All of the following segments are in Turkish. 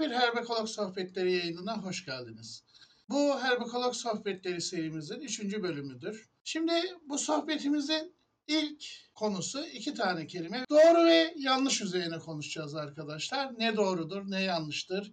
Bir Herbokolog Sohbetleri yayınına hoş geldiniz. Bu Herbokolog Sohbetleri serimizin 3. bölümüdür. Şimdi bu sohbetimizin ilk konusu 2 tane kelime. Doğru ve yanlış üzerine konuşacağız arkadaşlar. Ne doğrudur, ne yanlıştır,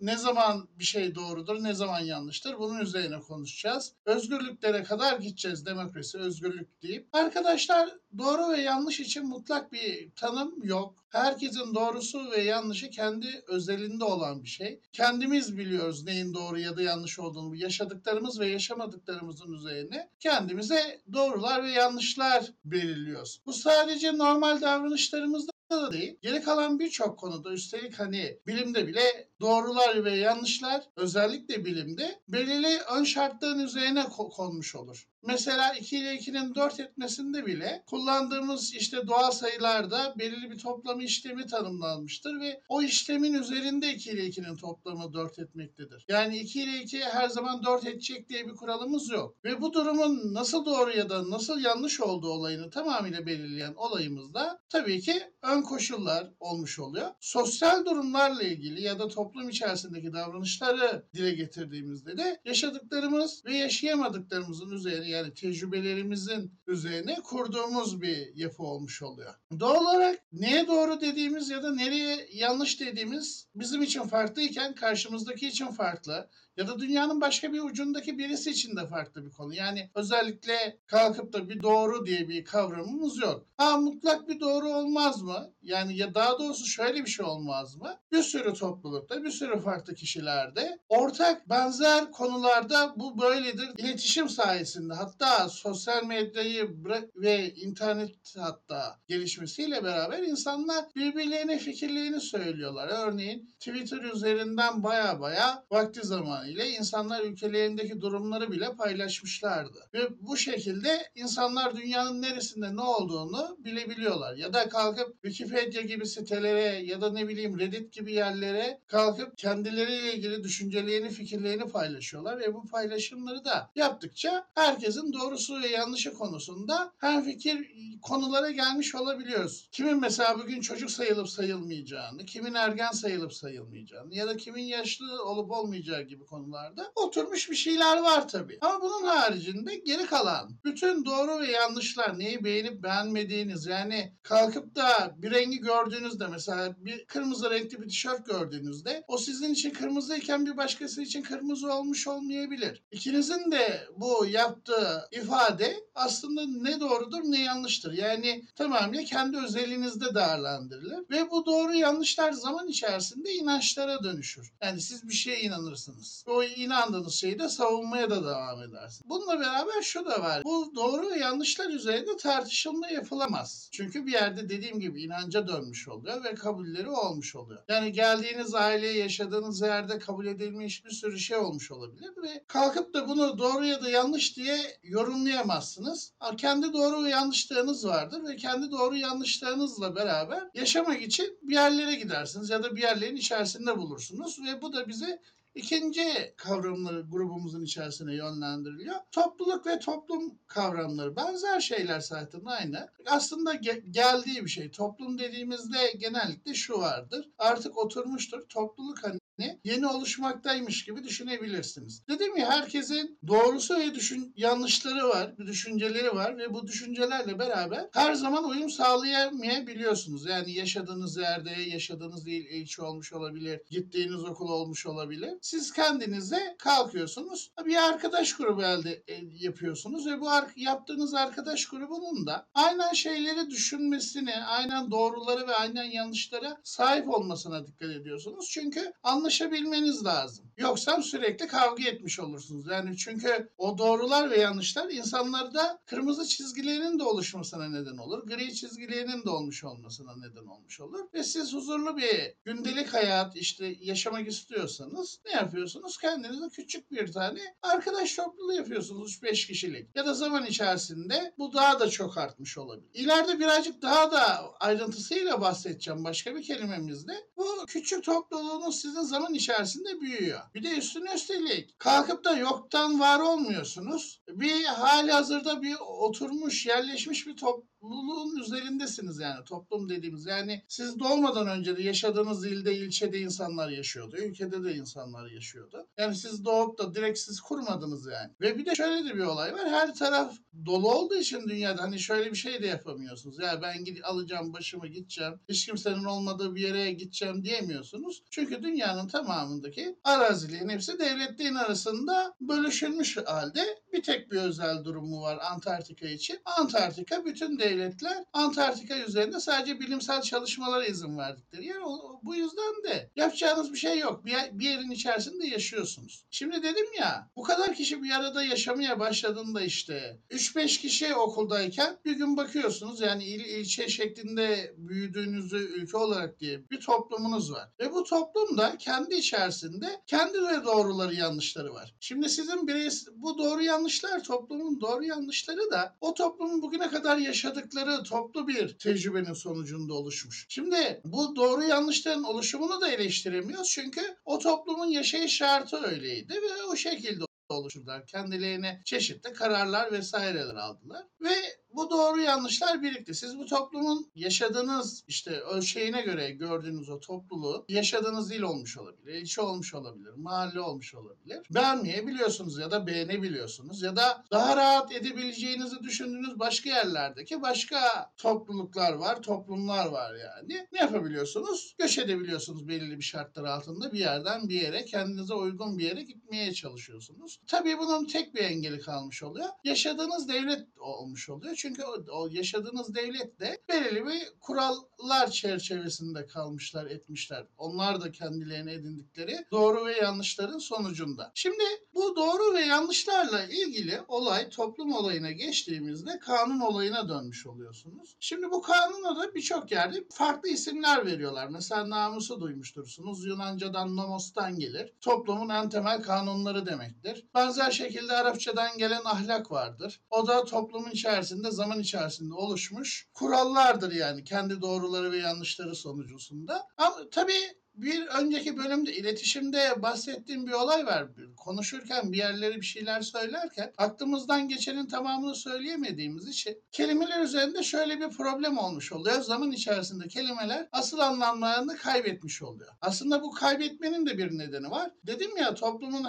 ne zaman bir şey doğrudur, ne zaman yanlıştır bunun üzerine konuşacağız. Özgürlüklere kadar gideceğiz, demokrasi, özgürlük deyip. Arkadaşlar doğru ve yanlış için mutlak bir tanım yok. Herkesin doğrusu ve yanlışı kendi özelinde olan bir şey. Kendimiz biliyoruz neyin doğru ya da yanlış olduğunu. Yaşadıklarımız ve yaşamadıklarımızın üzerine kendimize doğrular ve yanlışlar belirliyoruz. Bu sadece normal davranışlarımızda da değil. Geri kalan birçok konuda üstelik bilimde bile doğrular ve yanlışlar özellikle bilimde belirli ön şartların üzerine konmuş olur. Mesela 2 ile 2'nin 4 etmesinde bile kullandığımız doğal sayılarda belirli bir toplamı işlemi tanımlanmıştır ve o işlemin üzerinde 2 ile 2'nin toplamı 4 etmektedir. Yani 2 ile 2 her zaman 4 edecek diye bir kuralımız yok. Ve bu durumun nasıl doğru ya da nasıl yanlış olduğu olayını tamamıyla belirleyen olayımız da tabii ki ön koşullar olmuş oluyor. Sosyal durumlarla ilgili ya da toplum içerisindeki davranışları dile getirdiğimizde de yaşadıklarımız ve yaşayamadıklarımızın üzerine yani tecrübelerimizin üzerine kurduğumuz bir yapı olmuş oluyor. Doğal olarak neye doğru dediğimiz ya da nereye yanlış dediğimiz bizim için farklıyken karşımızdaki için farklı ya da dünyanın başka bir ucundaki birisi için de farklı bir konu. Yani özellikle kalkıp da bir doğru diye bir kavramımız yok. Mutlak bir doğru olmaz mı? Yani ya daha doğrusu şöyle bir şey olmaz mı? Bir sürü toplulukta, bir sürü farklı kişilerde ortak benzer konularda bu böyledir. İletişim sayesinde hatta sosyal medyayı ve internet hatta gelişmesiyle beraber insanlar birbirlerine fikirlerini söylüyorlar. Örneğin Twitter üzerinden baya vakti zamanıyla insanlar ülkelerindeki durumları bile paylaşmışlardı. Ve bu şekilde insanlar dünyanın neresinde ne olduğunu bilebiliyorlar. Ya da kalkıp Wikipedia gibi sitelere ya da Reddit gibi yerlere kalkıp kendileriyle ilgili düşüncelerini, fikirlerini paylaşıyorlar. Ve bu paylaşımları da yaptıkça herkesin doğrusu ve yanlışı konusunda hemfikir konulara gelmiş olabiliyoruz. Kimin mesela bugün çocuk sayılıp sayılmayacağını, kimin ergen sayılıp sayılmayacağını ya da kimin yaşlı olup olmayacağı gibi konularda oturmuş bir şeyler var tabii. Ama bunun haricinde geri kalan bütün doğru ve yanlışlar, neyi beğenip beğenmediğiniz, yani kalkıp da bir rengi gördüğünüzde, mesela bir kırmızı renkli bir tişört gördüğünüzde o sizin için kırmızıyken bir başkası için kırmızı olmuş olmayabilir. İkinizin de bu yaptığı ifade aslında ne doğrudur ne yanlıştır. Yani tamamen kendi özelinizde değerlendirilir ve bu doğru yanlışlar zaman içerisinde inançlara dönüşür. Yani siz bir şeye inanırsınız. O inandığınız şeyi de savunmaya da devam edersiniz. Bununla beraber şu da var. Bu doğru ve yanlışlar üzerinde tartışılma yapılamaz. Çünkü bir yerde dediğim gibi inanca dönmüş oluyor ve kabulleri olmuş oluyor. Yani geldiğiniz aile, yaşadığınız yerde kabul edilmiş bir sürü şey olmuş olabilir ve kalkıp da bunu doğru ya da yanlış diye yorumlayamazsınız. Kendi doğru ve yanlışlarınız vardır ve kendi doğru yanlışlarınızla beraber yaşamak için bir yerlere gidersiniz ya da bir yerlerin içerisinde bulursunuz ve bu da bize İkinci kavramları grubumuzun içerisine yönlendiriliyor. Topluluk ve toplum kavramları benzer şeyler zaten aynı. Aslında geldiği bir şey. Toplum dediğimizde genellikle şu vardır. Artık oturmuştur. Topluluk yeni oluşmaktaymış gibi düşünebilirsiniz. Dedim ya herkesin doğrusu ve yanlışları var, düşünceleri var ve bu düşüncelerle beraber her zaman uyum sağlayamayabiliyorsunuz. Yani yaşadığınız yerde, yaşadığınız ilçe olmuş olabilir, gittiğiniz okul olmuş olabilir. Siz kendinize kalkıyorsunuz, bir arkadaş grubu elde yapıyorsunuz ve bu yaptığınız arkadaş grubunun da aynen şeyleri düşünmesini, aynen doğruları ve aynen yanlışlara sahip olmasına dikkat ediyorsunuz. Çünkü anlaşabilmeniz lazım. Yoksa sürekli kavga etmiş olursunuz. Yani çünkü o doğrular ve yanlışlar insanlarda kırmızı çizgilerinin de oluşmasına neden olur. Gri çizgilerinin de olmuş olmasına neden olmuş olur. Ve siz huzurlu bir gündelik hayat yaşamak istiyorsanız ne yapıyorsunuz? Kendinize küçük bir tane arkadaş topluluğu yapıyorsunuz. 3-5 kişilik. Ya da zaman içerisinde bu daha da çok artmış olabilir. İleride birazcık daha da ayrıntısıyla bahsedeceğim başka bir kelimemizde. Bu küçük topluluğunuz sizin zaman içerisinde büyüyor. Bir de üstüne üstelik kalkıp da yoktan var olmuyorsunuz. Bir hali hazırda bir oturmuş, yerleşmiş bir topluluğun üzerindesiniz yani. Toplum dediğimiz yani siz doğmadan önce de yaşadığınız ilde, ilçede insanlar yaşıyordu. Ülkede de insanlar yaşıyordu. Yani siz doğup da direkt siz kurmadınız yani. Ve bir de şöyle de bir olay var. Her taraf dolu olduğu için dünyada hani şöyle bir şey de yapamıyorsunuz. Ya ben alacağım başımı gideceğim. Hiç kimsenin olmadığı bir yere gideceğim diyemiyorsunuz. Çünkü dünyanın tamamındaki arazilerin hepsi devletlerin arasında bölüşülmüş halde. Bir tek bir özel durumu var Antarktika için. Antarktika bütün devletler Antarktika üzerinde sadece bilimsel çalışmalara izin verdikleri. Yani bu yüzden de yapacağınız bir şey yok. Bir yerin içerisinde yaşıyorsunuz. Şimdi dedim ya bu kadar kişi bir arada yaşamaya başladığında işte 3-5 kişi okuldayken bir gün bakıyorsunuz yani ilçe şeklinde büyüdüğünüzü ülke olarak diye bir toplumunuz var. Ve bu toplumda kendi içerisinde kendine doğruları yanlışları var. Şimdi sizin bu doğru yanlışlar toplumun doğru yanlışları da o toplumun bugüne kadar yaşadıkları toplu bir tecrübenin sonucunda oluşmuş. Şimdi bu doğru yanlışların oluşumunu da eleştiremiyoruz çünkü o toplumun yaşayış şartı öyleydi ve o şekilde oluşturdular. Kendilerine çeşitli kararlar vesaireler aldılar ve bu doğru yanlışlar birikti. Siz bu toplumun yaşadığınız işte ölçeğine göre gördüğünüz o topluluğu yaşadığınız il olmuş olabilir, ilçe olmuş olabilir, mahalle olmuş olabilir. Beğenmeyebiliyorsunuz ya da beğenebiliyorsunuz ya da daha rahat edebileceğinizi düşündüğünüz başka yerlerdeki başka topluluklar var, toplumlar var yani. Ne yapabiliyorsunuz? Göç edebiliyorsunuz belirli bir şartlar altında bir yerden bir yere kendinize uygun bir yere gitmeye çalışıyorsunuz. Tabii bunun tek bir engeli kalmış oluyor. Yaşadığınız devlet olmuş oluyor. Çünkü o yaşadığınız devlet de belirli bir kurallar çerçevesinde kalmışlar, etmişler. Onlar da kendilerine edindikleri doğru ve yanlışların sonucunda. Şimdi bu doğru ve yanlışlarla ilgili olay toplum olayına geçtiğimizde kanun olayına dönmüş oluyorsunuz. Şimdi bu kanuna da birçok yerde farklı isimler veriyorlar. Mesela namusu duymuştursunuz. Yunanca'dan nomos'tan gelir. Toplumun en temel kanunları demektir. Benzer şekilde Arapçadan gelen ahlak vardır. O da toplumun içerisinde zaman içerisinde oluşmuş kurallardır yani kendi doğruları ve yanlışları sonucunda. Ama tabii bir önceki bölümde iletişimde bahsettiğim bir olay var. Konuşurken bir yerlere bir şeyler söylerken aklımızdan geçenin tamamını söyleyemediğimiz için kelimeler üzerinde şöyle bir problem olmuş oluyor. Zaman içerisinde kelimeler asıl anlamlarını kaybetmiş oluyor. Aslında bu kaybetmenin de bir nedeni var. Dedim ya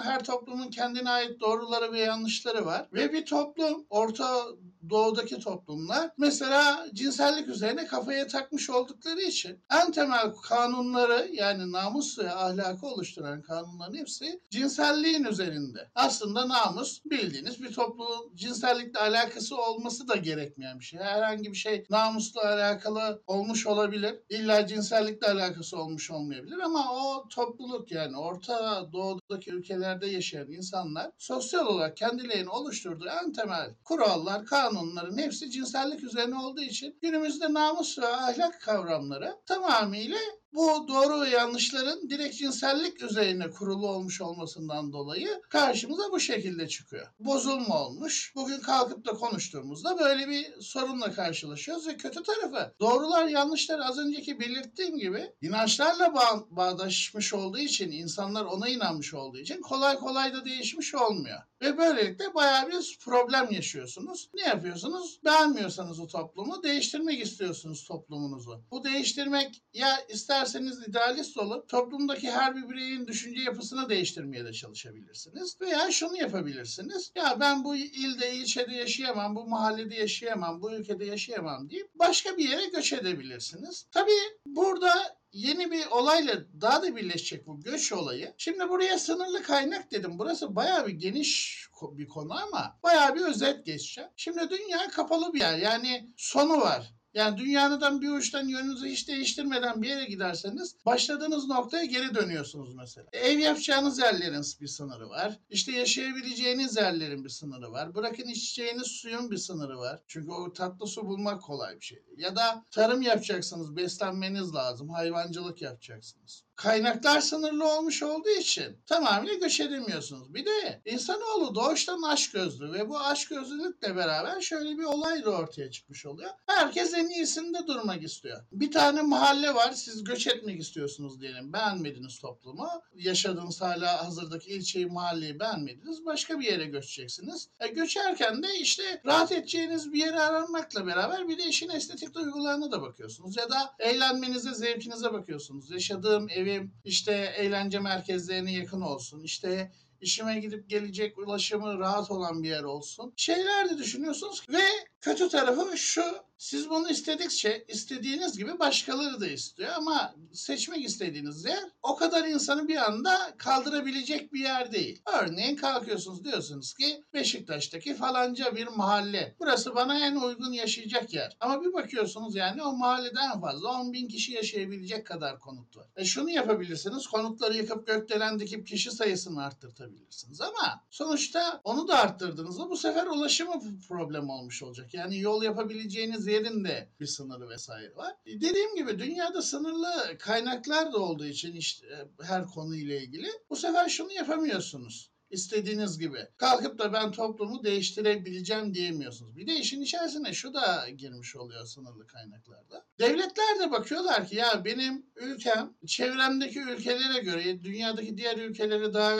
her toplumun kendine ait doğruları ve yanlışları var. Ve bir toplum Orta Doğu'daki toplumlar mesela cinsellik üzerine kafaya takmış oldukları için en temel kanunları yani namus ve ahlakı oluşturan kanunların hepsi cinselliğin üzerinde. Aslında namus bildiğiniz bir toplumun cinsellikle alakası olması da gerekmeyen bir şey. Herhangi bir şey namusla alakalı olmuş olabilir. İlla cinsellikle alakası olmuş olmayabilir ama o topluluk yani Orta Doğu'daki ülkelerde yaşayan insanlar sosyal olarak kendilerini oluşturduğu en temel kurallar, kanunların hepsi cinsellik üzerine olduğu için günümüzde namus ve ahlak kavramları tamamıyla bu doğru ve yanlışların direkt cinsellik üzerine kurulu olmuş olmasından dolayı karşımıza bu şekilde çıkıyor. Bozulma olmuş. Bugün kalkıp da konuştuğumuzda böyle bir sorunla karşılaşıyoruz ve kötü tarafı doğrular yanlışlar az önceki belirttiğim gibi inançlarla bağdaşmış olduğu için insanlar ona inanmış olduğu için kolay kolay da değişmiş olmuyor. Ve böylelikle bayağı bir problem yaşıyorsunuz. Ne yapıyorsunuz? Beğenmiyorsanız o toplumu değiştirmek istiyorsunuz toplumunuzu. Bu değiştirmek ya isterseniz idealist olup toplumdaki her bir bireyin düşünce yapısını değiştirmeye de çalışabilirsiniz. Veya şunu yapabilirsiniz. Ya ben bu ilde, ilçede yaşayamam, bu mahallede yaşayamam, bu ülkede yaşayamam deyip başka bir yere göç edebilirsiniz. Tabii burada yeni bir olayla daha da birleşecek bu göç olayı. Şimdi buraya sınırlı kaynak dedim. Burası bayağı bir geniş bir konu ama bayağı bir özet geçeceğim. Şimdi dünya kapalı bir yer. Yani sonu var. Yani dünyadan bir uçtan yönünüzü hiç değiştirmeden bir yere giderseniz başladığınız noktaya geri dönüyorsunuz mesela. Ev yapacağınız yerlerin bir sınırı var. İşte yaşayabileceğiniz yerlerin bir sınırı var. Bırakın içeceğiniz suyun bir sınırı var. Çünkü o tatlı su bulmak kolay bir şey değil. Ya da tarım yapacaksınız, beslenmeniz lazım, hayvancılık yapacaksınız. kaynaklar sınırlı olmuş olduğu için tamamıyla göç edemiyorsunuz. Bir de insanoğlu doğuştan açgözlü ve bu açgözlülükle beraber şöyle bir olay da ortaya çıkmış oluyor. Herkes en iyisinde durmak istiyor. Bir tane mahalle var, siz göç etmek istiyorsunuz diyelim. Beğenmediniz toplumu. Yaşadığınız hala hazırdaki ilçeyi, mahalleyi beğenmediniz. Başka bir yere göçeceksiniz. Göçerken de işte rahat edeceğiniz bir yere aranmakla beraber bir de işin estetik duygularına da bakıyorsunuz. Ya da eğlenmenize, zevkinize bakıyorsunuz. Yaşadığım evim işte eğlence merkezlerine yakın olsun. İşte işime gidip gelecek ulaşımı rahat olan bir yer olsun. Şeyler de düşünüyorsunuz ve kötü tarafı şu: siz bunu istedikçe istediğiniz gibi başkaları da istiyor ama seçmek istediğiniz yer o kadar insanı bir anda kaldırabilecek bir yer değil. Örneğin kalkıyorsunuz, diyorsunuz ki Beşiktaş'taki falanca bir mahalle. Burası bana en uygun yaşayacak yer. Ama bir bakıyorsunuz yani o mahallede en fazla 10.000 kişi yaşayabilecek kadar konut var. Şunu yapabilirsiniz, konutları yıkıp gökdelen dikip kişi sayısını arttırtabilirsiniz ama sonuçta onu da arttırdığınızda bu sefer ulaşımı problem olmuş olacak. Yani yol yapabileceğiniz yerinde bir sınırı vesaire var. Dediğim gibi dünyada sınırlı kaynaklar da olduğu için işte her konuyla ilgili bu sefer şunu yapamıyorsunuz istediğiniz gibi. Kalkıp da ben toplumu değiştirebileceğim diyemiyorsunuz. Bir de işin içerisine şu da girmiş oluyor sınırlı kaynaklarda. Devletler de bakıyorlar ki ya benim ülkem çevremdeki ülkelere göre, dünyadaki diğer ülkelere daha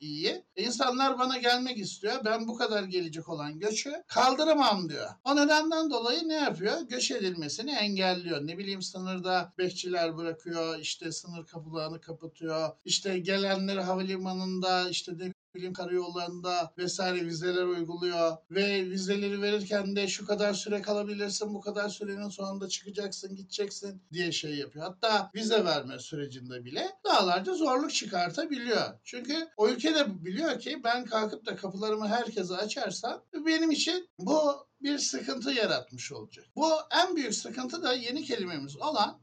iyi. İnsanlar bana gelmek istiyor. Ben bu kadar gelecek olan göçü kaldıramam diyor. O nedenden dolayı ne yapıyor? Göç edilmesini engelliyor. Ne bileyim sınırda bekçiler bırakıyor. İşte sınır kapılarını kapatıyor. İşte gelenleri havalimanında işte de bilim karayollarında vesaire vizeler uyguluyor ve vizeleri verirken de şu kadar süre kalabilirsin, bu kadar sürenin sonunda çıkacaksın, gideceksin diye şey yapıyor. Hatta vize verme sürecinde bile dağlarca zorluk çıkartabiliyor. Çünkü o ülke de biliyor ki ben kalkıp da kapılarımı herkese açarsam benim için bu bir sıkıntı yaratmış olacak. Bu en büyük sıkıntı da yeni kelimemiz olan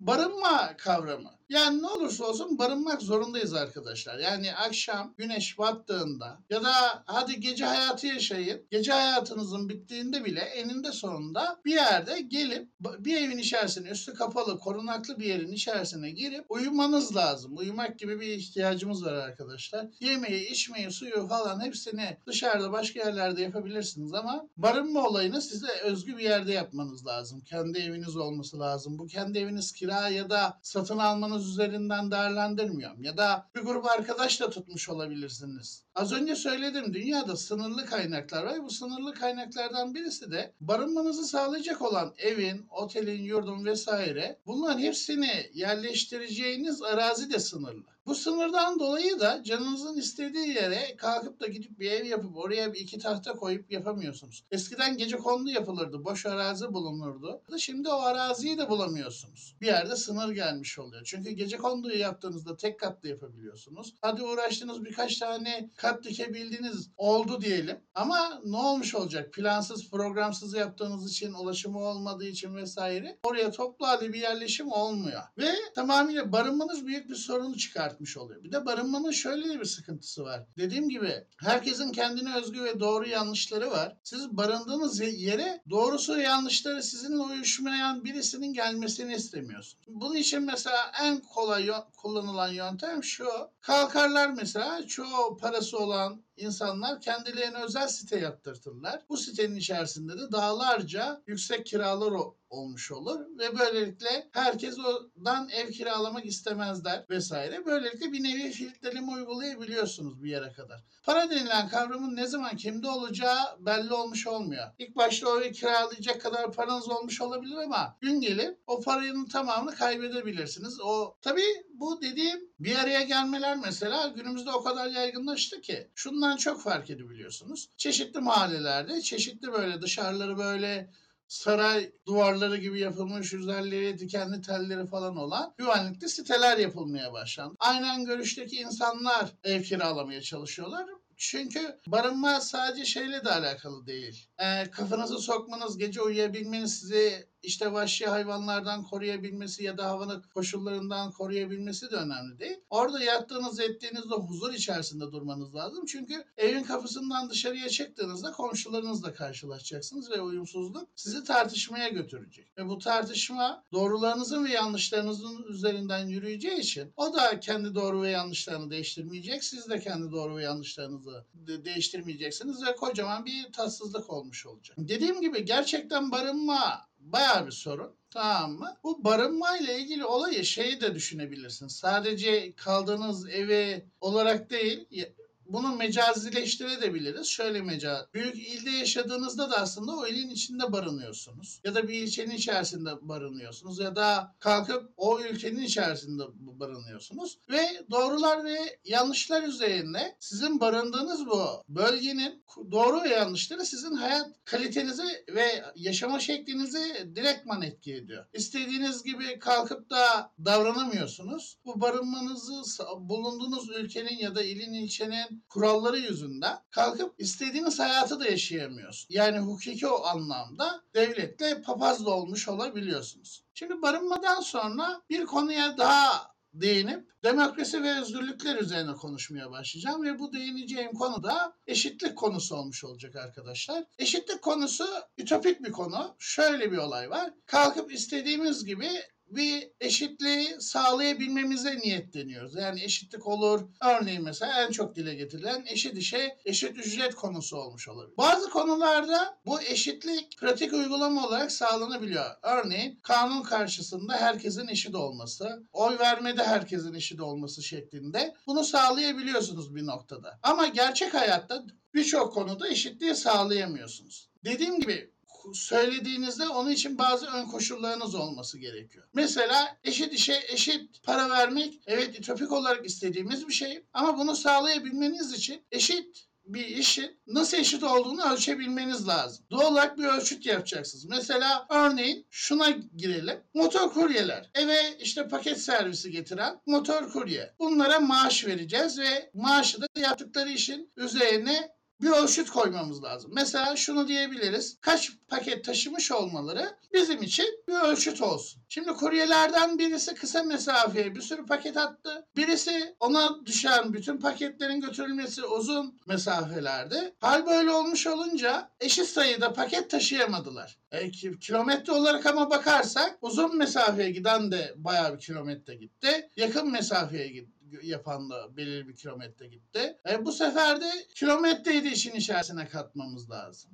barınma kavramı. Yani ne olursa olsun barınmak zorundayız arkadaşlar. Yani akşam güneş battığında ya da hadi gece hayatı yaşayın. Gece hayatınızın bittiğinde bile eninde sonunda bir yerde gelip bir evin içerisine, üstü kapalı, korunaklı bir yerin içerisine girip uyumanız lazım. Uyumak gibi bir ihtiyacımız var arkadaşlar. Yemeği, içmeyi, suyu falan hepsini dışarıda başka yerlerde yapabilirsiniz ama barınma olayını size özgü bir yerde yapmanız lazım. Kendi eviniz olması lazım. Bu kendi eviniz kira ya da satın almanız üzerinden değerlendirmiyorum. Ya da bir grup arkadaş da tutmuş olabilirsiniz. Az önce söyledim, dünyada sınırlı kaynaklar var. Bu sınırlı kaynaklardan birisi de barınmanızı sağlayacak olan evin, otelin, yurdun vesaire, bunların hepsini yerleştireceğiniz arazi de sınırlı. Bu sınırdan dolayı da canınızın istediği yere kalkıp da gidip bir ev yapıp oraya bir iki tahta koyup yapamıyorsunuz. Eskiden gecekondu yapılırdı, boş arazi bulunurdu. Şimdi o araziyi de bulamıyorsunuz. Bir yerde sınır gelmiş oluyor. Çünkü gecekonduyu yaptığınızda tek katlı yapabiliyorsunuz. Hadi uğraştınız, birkaç tane kat dikebildiniz, oldu diyelim. Ama ne olmuş olacak? Plansız, programsız yaptığınız için, ulaşımı olmadığı için vesaire oraya toplu halde bir yerleşim olmuyor. Ve tamamıyla barınmanız büyük bir sorunu çıkartıyor. Oluyor. Bir de barınmanın şöyle bir sıkıntısı var. Dediğim gibi herkesin kendine özgü ve doğru yanlışları var. Siz barındığınız yere doğrusu yanlışları sizinle uyuşmayan birisinin gelmesini istemiyorsunuz. Bunun için mesela en kolay kullanılan yöntem şu. Kalkarlar mesela, çoğu parası olan insanlar kendilerine özel site yaptırtırlar. Bu sitenin içerisinde de dağlarca yüksek kiralar olmuş olur ve böylelikle herkes oradan ev kiralamak istemezler vesaire. Böylelikle bir nevi filtreleme uygulayabiliyorsunuz bir yere kadar. Para denilen kavramın ne zaman kimde olacağı belli olmuş olmuyor. İlk başta o evi kiralayacak kadar paranız olmuş olabilir ama gün gelir o paranın tamamını kaybedebilirsiniz. Tabii bu dediğim bir araya gelmeler mesela günümüzde o kadar yaygınlaştı ki şundan çok fark edebiliyorsunuz. Çeşitli mahallelerde çeşitli böyle dışarıları böyle saray duvarları gibi yapılmış, üzerleri dikenli telleri falan olan güvenlikli siteler yapılmaya başlandı. Aynen görüşteki insanlar ev kiralamaya çalışıyorlar. Çünkü barınma sadece şeyle de alakalı değil. Kafanızı sokmanız, gece uyuyabilmeniz sizi işte vahşi hayvanlardan koruyabilmesi ya da havanın koşullarından koruyabilmesi de önemli değil. Orada yattığınız ettiğinizde huzur içerisinde durmanız lazım. Çünkü evin kapısından dışarıya çıktığınızda komşularınızla karşılaşacaksınız ve uyumsuzluk sizi tartışmaya götürecek. Ve bu tartışma doğrularınızın ve yanlışlarınızın üzerinden yürüyeceği için o da kendi doğru ve yanlışlarını değiştirmeyecek. Siz de kendi doğru ve yanlışlarınızı değiştirmeyeceksiniz ve kocaman bir tatsızlık olmuş olacak. Dediğim gibi gerçekten barınma bayağı bir sorun. Tamam mı? Bu barınmayla ilgili olayı de düşünebilirsin. Sadece kaldığınız evi olarak değil, bunu mecazileştirebiliriz. Şöyle büyük ilde yaşadığınızda da aslında o ilin içinde barınıyorsunuz. Ya da bir ilçenin içerisinde barınıyorsunuz. Ya da kalkıp o ülkenin içerisinde barınıyorsunuz. Ve doğrular ve yanlışlar üzerine sizin barındığınız bu bölgenin doğru ve yanlışları sizin hayat kalitenizi ve yaşama şeklinizi direktman etki ediyor. İstediğiniz gibi kalkıp da davranamıyorsunuz. Bu barınmanızı bulunduğunuz ülkenin ya da ilin ilçenin kuralları yüzünden kalkıp istediğiniz hayatı da yaşayamıyorsun. Yani hukuki o anlamda devletle papaz da olmuş olabiliyorsunuz. Şimdi barınmadan sonra bir konuya daha değinip demokrasi ve özgürlükler üzerine konuşmaya başlayacağım ve bu değineceğim konu da eşitlik konusu olmuş olacak arkadaşlar. Eşitlik konusu ütopik bir konu. Şöyle bir olay var. Kalkıp istediğimiz gibi bir eşitliği sağlayabilmemize niyetleniyoruz. Yani eşitlik olur. Örneğin mesela en çok dile getirilen eşit işe eşit ücret konusu olmuş olabilir. Bazı konularda bu eşitlik pratik uygulama olarak sağlanabiliyor. Örneğin kanun karşısında herkesin eşit olması, oy vermede herkesin eşit olması şeklinde bunu sağlayabiliyorsunuz bir noktada. Ama gerçek hayatta birçok konuda eşitliği sağlayamıyorsunuz. Dediğim gibi söylediğinizde onun için bazı ön koşullarınız olması gerekiyor. Mesela eşit işe eşit para vermek, evet ütopik olarak istediğimiz bir şey ama bunu sağlayabilmeniz için eşit bir işin nasıl eşit olduğunu ölçebilmeniz lazım. Doğal olarak bir ölçüt yapacaksınız. Mesela örneğin şuna girelim. Motor kuryeler. Eve işte paket servisi getiren motor kurye. Bunlara maaş vereceğiz ve maaşı da yaptıkları işin üzerine bir ölçüt koymamız lazım. Mesela şunu diyebiliriz. Kaç paket taşımış olmaları bizim için bir ölçüt olsun. Şimdi kuryelerden birisi kısa mesafeye bir sürü paket attı. Birisi ona düşen bütün paketlerin götürülmesi uzun mesafelerde. Hal böyle olmuş olunca eşit sayıda paket taşıyamadılar. Kilometre olarak ama bakarsak uzun mesafeye giden de bayağı bir kilometre gitti. Yakın mesafeye gitti. Yapan da belirli bir kilometre gitti. Bu sefer de kilometreyi de işin içerisine katmamız lazım.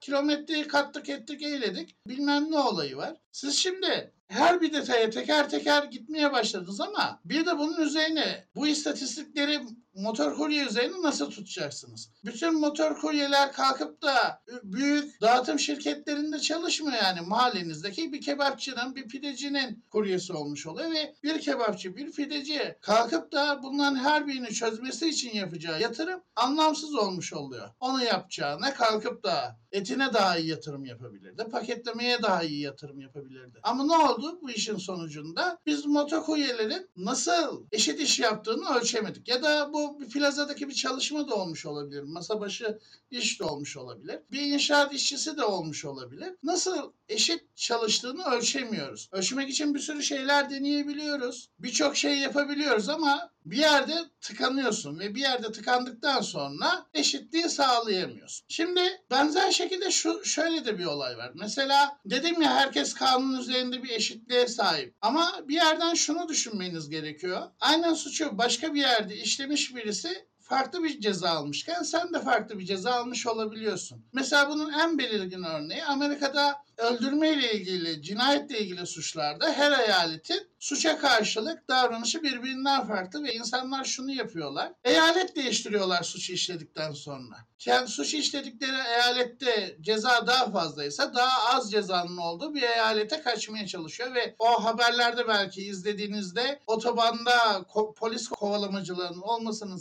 Kilometreyi kattık ettik eyledik. Bilmem ne olayı var. Siz şimdi her bir detaya teker teker gitmeye başladınız ama bir de bunun üzerine bu istatistikleri motor kurye üzerine nasıl tutacaksınız? Bütün motor kuryeler kalkıp da büyük dağıtım şirketlerinde çalışmıyor yani mahallenizdeki bir kebapçının, bir pidecinin kuryesi olmuş oluyor ve bir kebapçı, bir pideci kalkıp da bunların her birini çözmesi için yapacağı yatırım anlamsız olmuş oluyor. Onu yapacağına kalkıp da etine daha iyi yatırım yapabilirdi. Paketlemeye daha iyi yatırım yapabilirdi. Ama ne oldu bu işin sonucunda? Biz motokuryelerin nasıl eşit iş yaptığını ölçemedik. Ya da bu bir plazadaki bir çalışma da olmuş olabilir. Masa başı iş de olmuş olabilir. Bir inşaat işçisi de olmuş olabilir. Nasıl eşit çalıştığını ölçemiyoruz. Ölçmek için bir sürü şeyler deneyebiliyoruz. Birçok şey yapabiliyoruz ama bir yerde tıkanıyorsun ve bir yerde tıkandıktan sonra eşitliği sağlayamıyorsun. Şimdi benzer şekilde şöyle de bir olay var. Mesela dedim ya herkes kanun üzerinde bir eşitliğe sahip. Ama bir yerden şunu düşünmeniz gerekiyor. Aynen suçu başka bir yerde işlemiş birisi farklı bir ceza almışken sen de farklı bir ceza almış olabiliyorsun. Mesela bunun en belirgin örneği Amerika'da öldürmeyle ilgili, cinayetle ilgili suçlarda her eyaletin suça karşılık davranışı birbirinden farklı ve insanlar şunu yapıyorlar. Eyalet değiştiriyorlar suçu işledikten sonra. Yani suçu işledikleri eyalette ceza daha fazlaysa daha az cezanın olduğu bir eyalete kaçmaya çalışıyor ve o haberlerde belki izlediğinizde otobanda polis kovalamacılarının olmasının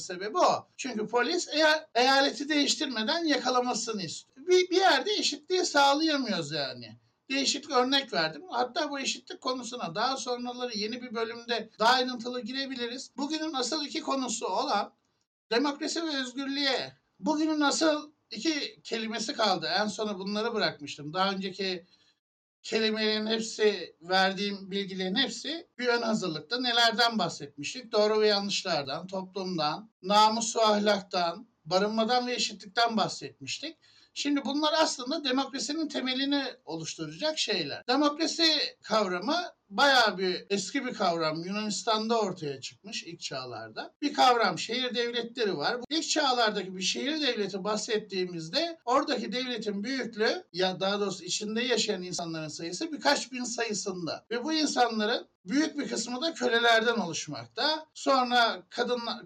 sebebi o. Çünkü polis eyaleti değiştirmeden yakalamasını istiyor. Bir yerde eşitliği sağlayamıyoruz yani. Değişik örnek verdim. Hatta bu eşitlik konusuna daha sonraları yeni bir bölümde daha ayrıntılı girebiliriz. Bugünün asıl iki konusu olan demokrasi ve özgürlüğe. Bugünün asıl iki kelimesi kaldı. En sona bunları bırakmıştım. Daha önceki kelimelerin hepsi, verdiğim bilgilerin hepsi bir ön hazırlıkta nelerden bahsetmiştik? Doğru ve yanlışlardan, toplumdan, namus ve ahlaktan, barınmadan ve eşitlikten bahsetmiştik. Şimdi bunlar aslında demokrasinin temelini oluşturacak şeyler. Demokrasi kavramı bayağı bir eski bir kavram. Yunanistan'da ortaya çıkmış ilk çağlarda. Bir kavram, şehir devletleri var. İlk çağlardaki bir şehir devleti bahsettiğimizde oradaki devletin büyüklüğü, ya daha doğrusu içinde yaşayan insanların sayısı birkaç bin sayısında. Ve bu insanların büyük bir kısmı da kölelerden oluşmakta. Sonra kadınlar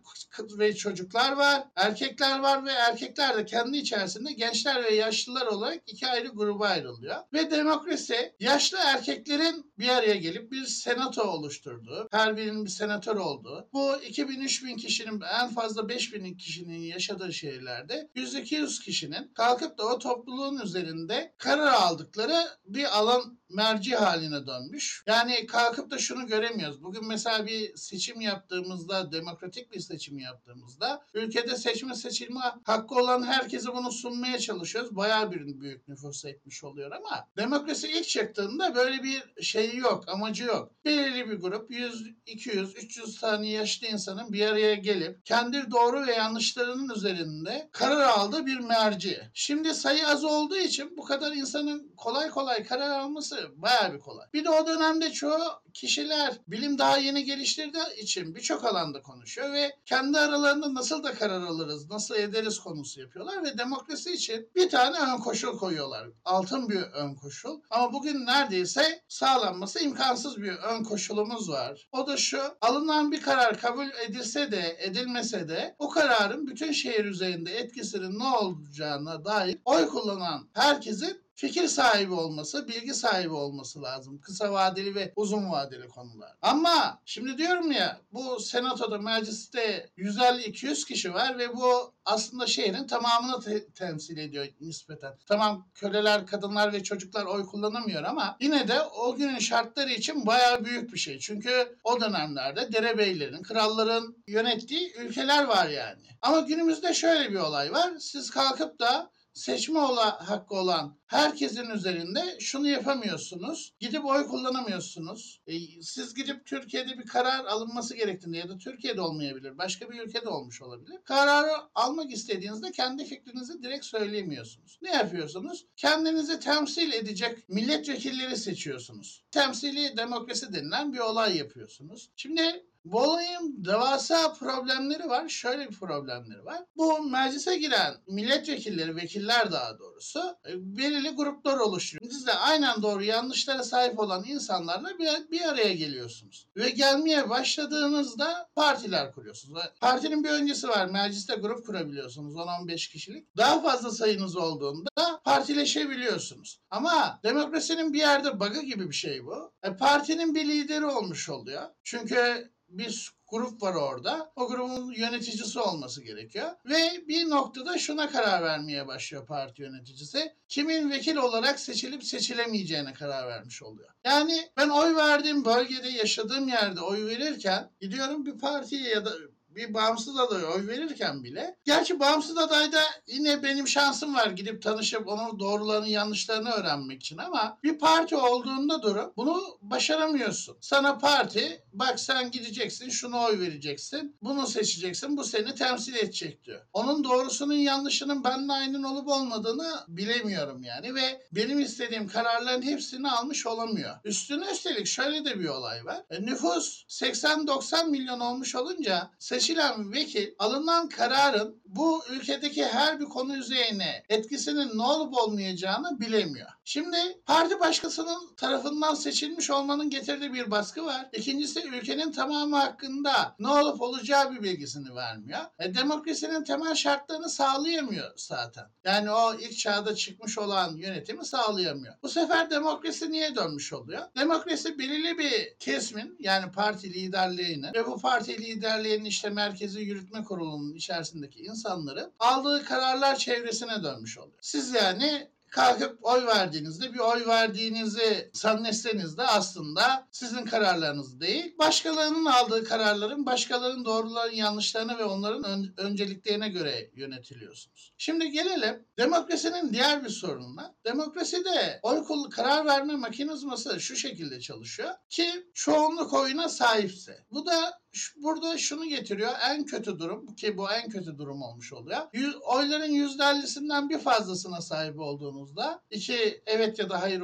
ve çocuklar var, erkekler var ve erkekler de kendi içerisinde gençler ve yaşlılar olarak iki ayrı gruba ayrılıyor. Ve demokrasi yaşlı erkeklerin bir araya gelip bir senato oluşturdu. Her birinin bir senatör oldu. Bu 2000-3000 kişinin, en fazla 5000 kişinin yaşadığı şehirlerde 100-200 kişinin kalkıp da o topluluğun üzerinde karar aldıkları bir alan, merci haline dönmüş. Yani kalkıp da şunu göremiyoruz. Bugün mesela bir seçim yaptığımızda, demokratik bir seçim yaptığımızda ülkede seçilme hakkı olan herkese bunu sunmaya çalışıyoruz. Bayağı bir büyük nüfus etmiş oluyor ama demokrasi ilk çıktığında böyle bir şey yok, amacı yok. Belirli bir grup 100, 200, 300 tane yaşlı insanın bir araya gelip kendi doğru ve yanlışlarının üzerinde karar aldığı bir merci. Şimdi sayı az olduğu için bu kadar insanın kolay kolay karar alması bayağı bir kolay. Bir de o dönemde çoğu kişiler bilim daha yeni geliştirdiği için birçok alanda konuşuyor ve kendi aralarında nasıl da karar alırız, nasıl ederiz konusu yapıyorlar ve demokrasi için bir tane ön koşul koyuyorlar. Altın bir ön koşul. Ama bugün neredeyse sağlanması imkansız bir ön koşulumuz var. O da şu: alınan bir karar kabul edilse de edilmese de o kararın bütün şehir üzerinde etkisinin ne olacağına dair oy kullanan herkesin fikir sahibi olması, bilgi sahibi olması lazım. Kısa vadeli ve uzun vadeli konular. Ama şimdi diyorum ya, bu senatoda, mecliste 150-200 kişi var ve bu aslında şehrin tamamını temsil ediyor nispeten. Tamam, köleler, kadınlar ve çocuklar oy kullanamıyor ama yine de o günün şartları için bayağı büyük bir şey. Çünkü o dönemlerde derebeylerin, kralların yönettiği ülkeler var yani. Ama günümüzde şöyle bir olay var. Siz kalkıp da seçme hakkı olan herkesin üzerinde şunu yapamıyorsunuz. Gidip oy kullanamıyorsunuz. Siz gidip Türkiye'de bir karar alınması gerektiğinde, ya da Türkiye'de olmayabilir, başka bir ülkede olmuş olabilir, kararı almak istediğinizde kendi fikrinizi direkt söyleyemiyorsunuz. Ne yapıyorsunuz? Kendinizi temsil edecek milletvekilleri seçiyorsunuz. Temsili demokrasi denilen bir olay yapıyorsunuz. Şimdi bu olayın devasa problemleri var. Şöyle bir problemleri var. Bu meclise giren milletvekilleri, vekiller daha doğrusu, belirli gruplar oluşturuyor. Siz de aynen doğru yanlışlara sahip olan insanlarla bir araya geliyorsunuz. Ve gelmeye başladığınızda partiler kuruyorsunuz. Partinin bir öncesi var. Mecliste grup kurabiliyorsunuz. 10-15 kişilik. Daha fazla sayınız olduğunda partileşebiliyorsunuz. Ama demokrasinin bir yerde bug'ı gibi bir şey bu. Partinin bir lideri olmuş oluyor. Çünkü bir grup var orada. O grubun yöneticisi olması gerekiyor. Ve bir noktada şuna karar vermeye başlıyor parti yöneticisi: kimin vekil olarak seçilip seçilemeyeceğine karar vermiş oluyor. Yani ben oy verdiğim bölgede, yaşadığım yerde oy verirken, gidiyorum bir partiye ya da bir bağımsız adaya oy verirken bile, gerçi bağımsız adayda yine benim şansım var gidip tanışıp onun doğrularını yanlışlarını öğrenmek için, ama bir parti olduğunda durum, bunu başaramıyorsun. Sana parti, bak sen gideceksin, şunu oy vereceksin, bunu seçeceksin, bu seni temsil edecek diyor. Onun doğrusunun yanlışının benimle aynı olup olmadığını bilemiyorum yani ve benim istediğim kararların hepsini almış olamıyor. Üstüne üstelik şöyle de bir olay var. Nüfus 80-90 milyon olmuş olunca seçilen vekil alınan kararın bu ülkedeki her bir konu üzerine etkisinin ne olup olmayacağını bilemiyor. Şimdi parti başkasının tarafından seçilmiş olmanın getirdiği bir baskı var. İkincisi, ülkenin tamamı hakkında ne olup olacağı bir bilgisini vermiyor. Demokrasinin temel şartlarını sağlayamıyor zaten. Yani o ilk çağda çıkmış olan yönetimi sağlayamıyor. Bu sefer demokrasi niye dönmüş oluyor? Demokrasi belirli bir kesimin, yani parti liderliğinin ve bu parti liderliğinin işte merkezi yürütme kurulunun içerisindeki insanların aldığı kararlar çevresine dönmüş oluyor. Siz yani kalkıp oy verdiğinizde, bir oy verdiğinizi zannetseniz de aslında sizin kararlarınız değil, başkalarının aldığı kararların, başkalarının doğruların, yanlışlarına ve onların önceliklerine göre yönetiliyorsunuz. Şimdi gelelim demokrasinin diğer bir sorununa. Demokraside oy kullanma, karar verme mekanizması şu şekilde çalışıyor ki çoğunluk oyuna sahipse. Bu da burada şunu getiriyor, en kötü durum ki bu en kötü durum olmuş oluyor. Oyların %50'sinden bir fazlasına sahip olduğunuzda iki evet ya da hayır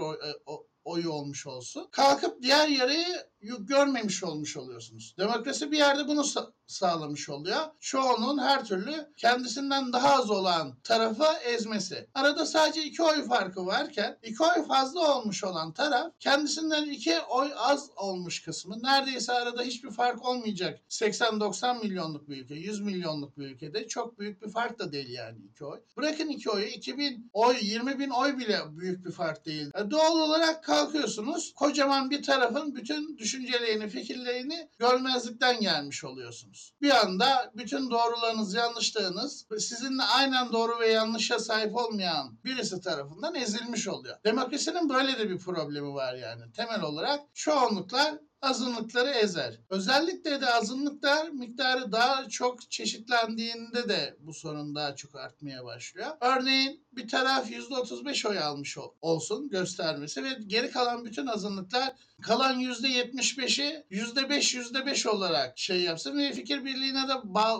oyu olmuş olsun. Kalkıp diğer yarıyı görmemiş olmuş oluyorsunuz. Demokrasi bir yerde bunu sağlamış oluyor. Çoğunun her türlü kendisinden daha az olan tarafı ezmesi. Arada sadece iki oy farkı varken iki oy fazla olmuş olan taraf kendisinden iki oy az olmuş kısmı, neredeyse arada hiçbir fark olmayacak 80-90 milyonluk bir ülke, 100 milyonluk bir ülkede çok büyük bir fark da değil yani iki oy. Bırakın iki oyu, 2000 oy, 20 bin oy bile büyük bir fark değil. Doğal olarak kalkıyorsunuz, kocaman bir tarafın bütün düşüncelerini, fikirlerini görmezlikten gelmiş oluyorsunuz. Bir anda bütün doğrularınız, yanlışlarınız sizinle aynen doğru ve yanlışa sahip olmayan birisi tarafından ezilmiş oluyor. Demokrasinin böyle de bir problemi var yani. Temel olarak çoğunluklar azınlıkları ezer. Özellikle de azınlıklar miktarı daha çok çeşitlendiğinde de bu sorun daha çok artmaya başlıyor. Örneğin bir taraf %35 oy almış olsun göstermesi ve geri kalan bütün azınlıklar kalan %75'i %5 olarak şey yapsın ve fikir birliğine de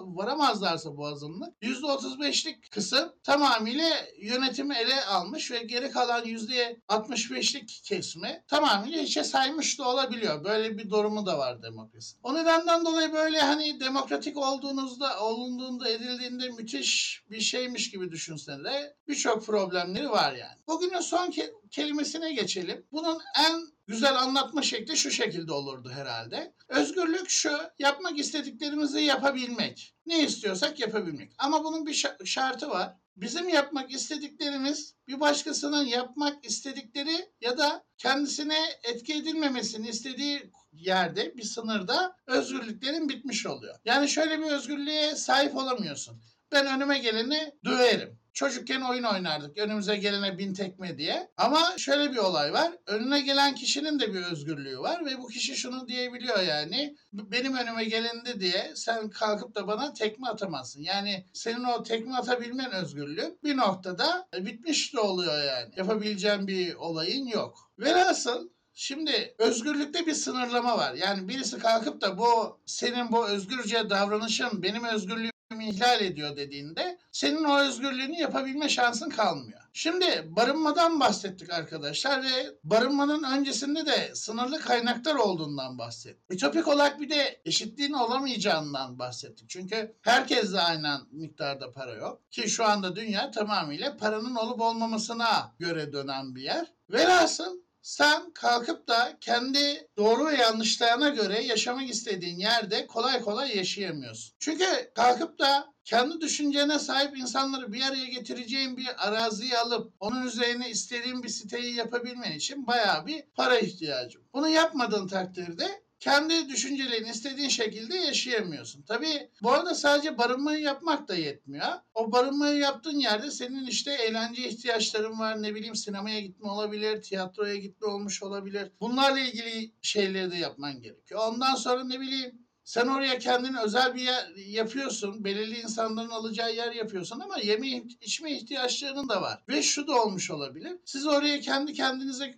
varamazlarsa bu azınlık %35'lik kısım tamamıyla yönetimi ele almış ve geri kalan %65'lik kesimi tamamıyla hiçe saymış da olabiliyor. Böyle bir durumu da var demokrasi. O nedenden dolayı böyle hani demokratik olunduğunda edildiğinde müthiş bir şeymiş gibi düşünsene de birçok problemleri var yani. Bugünün son kelimesine geçelim. Bunun en güzel anlatma şekli şu şekilde olurdu herhalde. Özgürlük şu, yapmak istediklerimizi yapabilmek. Ne istiyorsak yapabilmek. Ama bunun bir şartı var. Bizim yapmak istediklerimiz bir başkasının yapmak istedikleri ya da kendisine etki edilmemesini istediği yerde, bir sınırda özgürlüklerin bitmiş oluyor. Yani şöyle bir özgürlüğe sahip olamıyorsun. Ben önüme geleni döverim. Çocukken oyun oynardık, önümüze gelene bin tekme diye. Ama şöyle bir olay var. Önüne gelen kişinin de bir özgürlüğü var ve bu kişi şunu diyebiliyor yani. Benim önüme gelindi diye sen kalkıp da bana tekme atamazsın. Yani senin o tekme atabilmen özgürlüğü bir noktada bitmiş de oluyor yani. Yapabileceğin bir olayın yok. Velhasıl şimdi özgürlükte bir sınırlama var. Yani birisi kalkıp da bu senin bu özgürce davranışın benim özgürlüğüm ihlal ediyor dediğinde senin o özgürlüğünü yapabilme şansın kalmıyor. Şimdi barınmadan bahsettik arkadaşlar ve barınmanın öncesinde de sınırlı kaynaklar olduğundan bahsettik. Ütopik olarak bir de eşitliğin olamayacağından bahsettik. Çünkü herkes de aynı miktarda para yok. Ki şu anda dünya tamamıyla paranın olup olmamasına göre dönen bir yer. Velhasıl sen kalkıp da kendi doğru ve yanlışlarına göre yaşamak istediğin yerde kolay kolay yaşayamıyorsun. Çünkü kalkıp da kendi düşüncene sahip insanları bir araya getireceğin bir araziyi alıp onun üzerine istediğin bir siteyi yapabilmen için bayağı bir para ihtiyacın. Bunu yapmadığın takdirde kendi düşüncelerini istediğin şekilde yaşayamıyorsun. Tabii bu arada sadece barınmayı yapmak da yetmiyor. O barınmayı yaptığın yerde senin işte eğlence ihtiyaçların var. Ne bileyim sinemaya gitme olabilir, tiyatroya gitme olmuş olabilir. Bunlarla ilgili şeyleri de yapman gerekiyor. Ondan sonra ne bileyim sen oraya kendini özel bir yer yapıyorsun. Belirli insanların alacağı yer yapıyorsun ama yeme içme ihtiyaçlarının da var. Ve şu da olmuş olabilir. Siz oraya kendi kendinize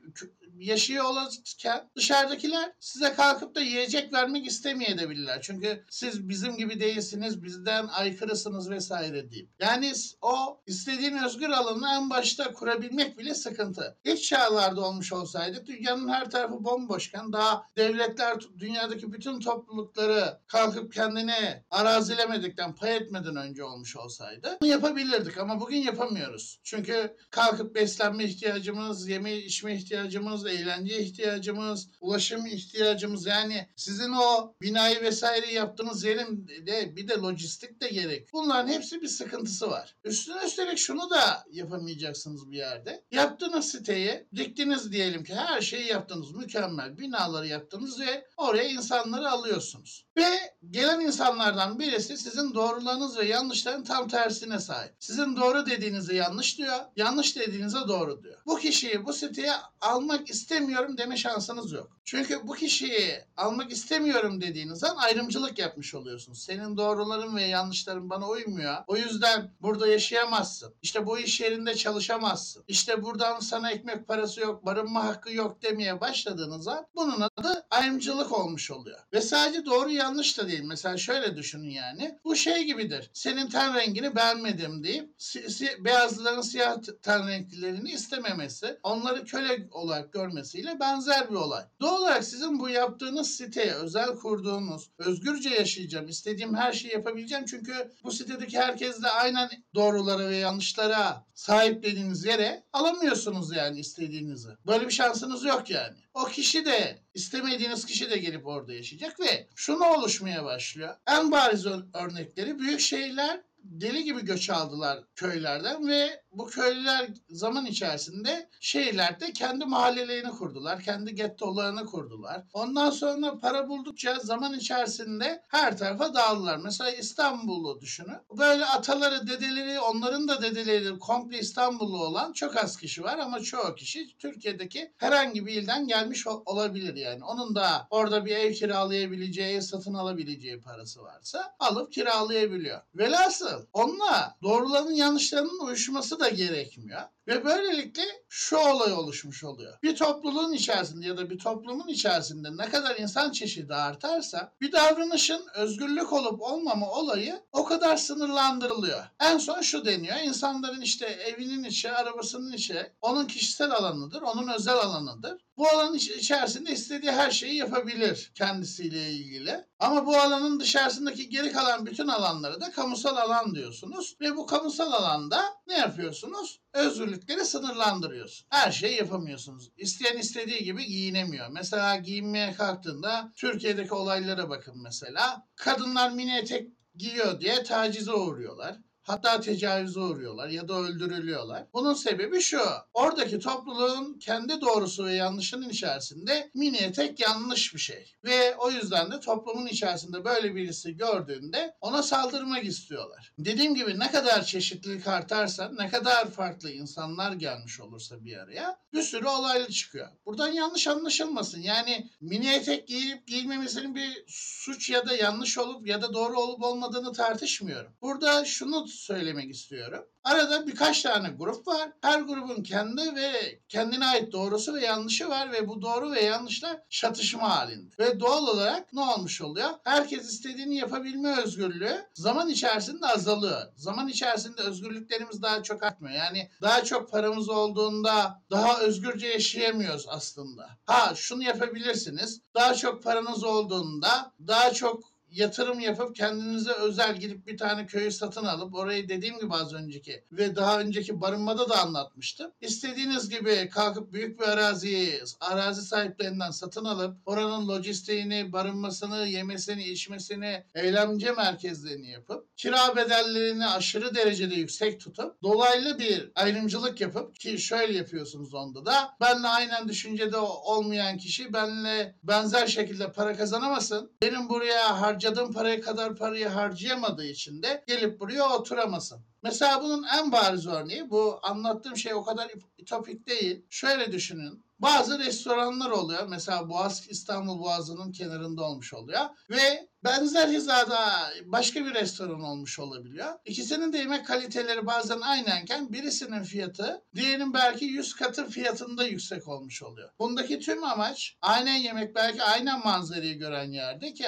yaşıyor olurken dışarıdakiler size kalkıp da yiyecek vermek istemeyebilirler. Çünkü siz bizim gibi değilsiniz, bizden aykırısınız vesaire deyip. Yani o istediğin özgür alanı en başta kurabilmek bile sıkıntı. İlk çağlarda olmuş olsaydı dünyanın her tarafı bomboşken daha devletler dünyadaki bütün toplulukları kalkıp kendine arazilemedikten, pay etmeden önce olmuş olsaydı bunu yapabilirdik ama bugün yapamıyoruz. Çünkü kalkıp beslenme ihtiyacımız, yeme içme ihtiyacımız, eğlence ihtiyacımız, ulaşım ihtiyacımız, yani sizin o binayı vesaire yaptığınız yerin de bir de lojistik de gerek. Bunların hepsi bir sıkıntısı var. Üstüne üstelik şunu da yapamayacaksınız bir yerde. Yaptığınız siteye diktiniz diyelim ki, her şeyi yaptınız, mükemmel binaları yaptınız ve oraya insanları alıyorsunuz. Ve gelen insanlardan birisi sizin doğrularınız ve yanlışların tam tersine sahip. Sizin doğru dediğinizi yanlış diyor, yanlış dediğinize doğru diyor. Bu kişiyi bu siteye almak istemiyorum deme şansınız yok. Çünkü bu kişiyi almak istemiyorum dediğinizden ayrımcılık yapmış oluyorsunuz. Senin doğruların ve yanlışların bana uymuyor. O yüzden burada yaşayamazsın. İşte bu iş yerinde çalışamazsın. İşte buradan sana ekmek parası yok, barınma hakkı yok demeye başladığınızda bunun adı ayrımcılık olmuş oluyor. Ve sadece doğru yanlış da değil. Mesela şöyle düşünün yani. Bu şey gibidir. Senin ten rengini beğenmedim deyip beyazlıların siyah ten renklilerini istememesi, onları köle olarak görmesiyle benzer bir olay. Doğal olarak sizin bu yaptığınız siteye özel kurduğunuz, özgürce yaşayacağım, istediğim her şeyi yapabileceğim, çünkü bu sitedeki herkes de aynen doğrulara ve yanlışlara sahip dediğiniz yere alamıyorsunuz yani istediğinizi. Böyle bir şansınız yok yani. O kişi de, istemediğiniz kişi de gelip orada yaşayacak ve şunu oluşmaya başlıyor. En bariz örnekleri büyük şehirler. Deli gibi göç aldılar köylerden ve bu köylüler zaman içerisinde şehirlerde kendi mahallelerini kurdular. Kendi gettolarını kurdular. Ondan sonra para buldukça zaman içerisinde her tarafa dağıldılar. Mesela İstanbul'u düşünün. Böyle ataları, dedeleri, onların da dedeleri komple İstanbullu olan çok az kişi var ama çoğu kişi Türkiye'deki herhangi bir ilden gelmiş olabilir yani. Onun da orada bir ev kiralayabileceği, ev satın alabileceği parası varsa alıp kiralayabiliyor. Velhasıl onunla doğruların yanlışlarının uyuşması da gerekmiyor. Ve böylelikle şu olay oluşmuş oluyor. Bir topluluğun içerisinde ya da bir toplumun içerisinde ne kadar insan çeşidi artarsa bir davranışın özgürlük olup olmama olayı o kadar sınırlandırılıyor. En son şu deniyor. İnsanların işte evinin içi, arabasının içi onun kişisel alanıdır, onun özel alanıdır. Bu alanın içerisinde istediği her şeyi yapabilir kendisiyle ilgili. Ama bu alanın dışarısındaki geri kalan bütün alanlara da kamusal alan diyorsunuz. Ve bu kamusal alanda ne yapıyorsunuz? Özgürlükleri sınırlandırıyorsun. Her şeyi yapamıyorsunuz. İsteyen istediği gibi giyinemiyor. Mesela giyinmeye kalktığında Türkiye'deki olaylara bakın mesela. Kadınlar mini etek giyiyor diye tacize uğruyorlar. Hatta tecavüze uğruyorlar ya da öldürülüyorlar. Bunun sebebi şu. Oradaki topluluğun kendi doğrusu ve yanlışının içerisinde mini etek yanlış bir şey. Ve o yüzden de toplumun içerisinde böyle birisi gördüğünde ona saldırmak istiyorlar. Dediğim gibi ne kadar çeşitlilik artarsa, ne kadar farklı insanlar gelmiş olursa bir araya bir sürü olaylı çıkıyor. Buradan yanlış anlaşılmasın. Yani mini etek giyip giymemesinin bir suç ya da yanlış olup ya da doğru olup olmadığını tartışmıyorum. Burada şunu söylemek istiyorum. Arada birkaç tane grup var. Her grubun kendi ve kendine ait doğrusu ve yanlışı var ve bu doğru ve yanlışlar çatışma halinde. Ve doğal olarak ne olmuş oluyor? Herkes istediğini yapabilme özgürlüğü zaman içerisinde azalıyor. Zaman içerisinde özgürlüklerimiz daha çok artmıyor. Yani daha çok paramız olduğunda daha özgürce yaşayamıyoruz aslında. Ha şunu yapabilirsiniz. Daha çok paranız olduğunda daha çok yatırım yapıp kendinize özel gidip bir tane köyü satın alıp orayı dediğim gibi az önceki ve daha önceki barınmada da anlatmıştım. İstediğiniz gibi kalkıp büyük bir araziyi arazi sahiplerinden satın alıp oranın lojistiğini, barınmasını, yemesini, içmesini, eğlence merkezlerini yapıp kira bedellerini aşırı derecede yüksek tutup dolaylı bir ayrımcılık yapıp ki şöyle yapıyorsunuz onda da benle aynen düşüncede olmayan kişi benle benzer şekilde para kazanamasın. Benim buraya harcadığım paraya kadar parayı harcayamadığı için de gelip buraya oturamasın. Mesela bunun en bariz örneği bu anlattığım şey o kadar ütopik değil. Şöyle düşünün. Bazı restoranlar oluyor. Mesela Boğaz, İstanbul Boğazı'nın kenarında olmuş oluyor. Ve benzer hizada başka bir restoran olmuş olabiliyor. İkisinin de yemek kaliteleri bazen aynenken birisinin fiyatı diğerinin belki 100 katı fiyatında yüksek olmuş oluyor. Bundaki tüm amaç aynen yemek belki aynen manzarayı gören yerde ki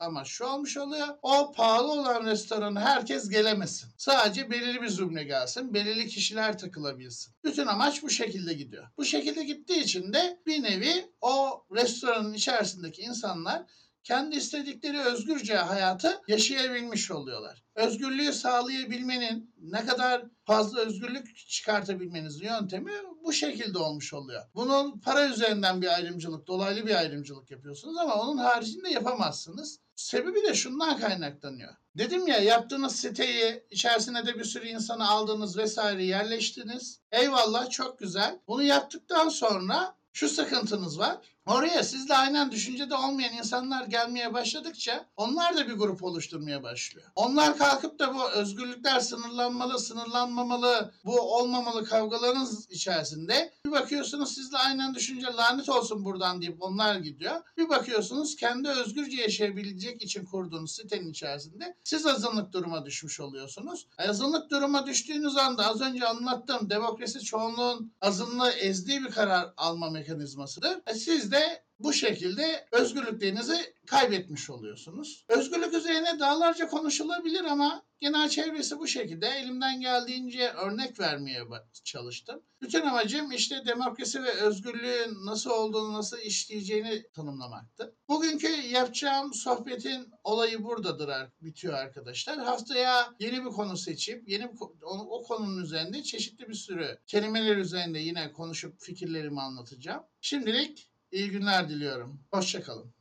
amaç şu olmuş oluyor. O pahalı olan restorana herkes gelemesin. Sadece belirli bir zümre gelsin. Belirli kişiler takılabilsin. Bütün amaç bu şekilde gidiyor. Bu şekilde gittiği için de bir nevi o restoranın içerisindeki insanlar kendi istedikleri özgürce hayatı yaşayabilmiş oluyorlar. Özgürlüğü sağlayabilmenin, ne kadar fazla özgürlük çıkartabilmenizin yöntemi bu şekilde olmuş oluyor. Bunun para üzerinden bir ayrımcılık, dolaylı bir ayrımcılık yapıyorsunuz ama onun haricinde yapamazsınız. Sebebi de şundan kaynaklanıyor. Dedim ya, yaptığınız siteyi, içerisine de bir sürü insanı aldınız vesaire, yerleştiniz. Eyvallah, çok güzel. Bunu yaptıktan sonra şu sıkıntınız var. Oraya sizle aynen düşüncede olmayan insanlar gelmeye başladıkça onlar da bir grup oluşturmaya başlıyor. Onlar kalkıp da bu özgürlükler sınırlanmalı, sınırlanmamalı, bu olmamalı kavgalarınız içerisinde bir bakıyorsunuz sizle aynen düşünce lanet olsun buradan deyip onlar gidiyor. Bir bakıyorsunuz kendi özgürce yaşayabilecek için kurduğunuz sitenin içerisinde siz azınlık duruma düşmüş oluyorsunuz. Azınlık duruma düştüğünüz anda az önce anlattığım demokrasi çoğunluğun azınlığı ezdiği bir karar alma mekanizmasıdır. Siz de bu şekilde özgürlüklerinizi kaybetmiş oluyorsunuz. Özgürlük üzerine dağlarca konuşulabilir ama genel çevresi bu şekilde. Elimden geldiğince örnek vermeye çalıştım. Bütün amacım işte demokrasi ve özgürlüğün nasıl olduğunu, nasıl işleyeceğini tanımlamaktı. Bugünkü yapacağım sohbetin olayı buradadır, bitiyor arkadaşlar. Haftaya yeni bir konu seçip, yeni o konunun üzerinde çeşitli bir sürü kelimeler üzerinde yine konuşup fikirlerimi anlatacağım. Şimdilik İyi günler diliyorum. Hoşça kalın.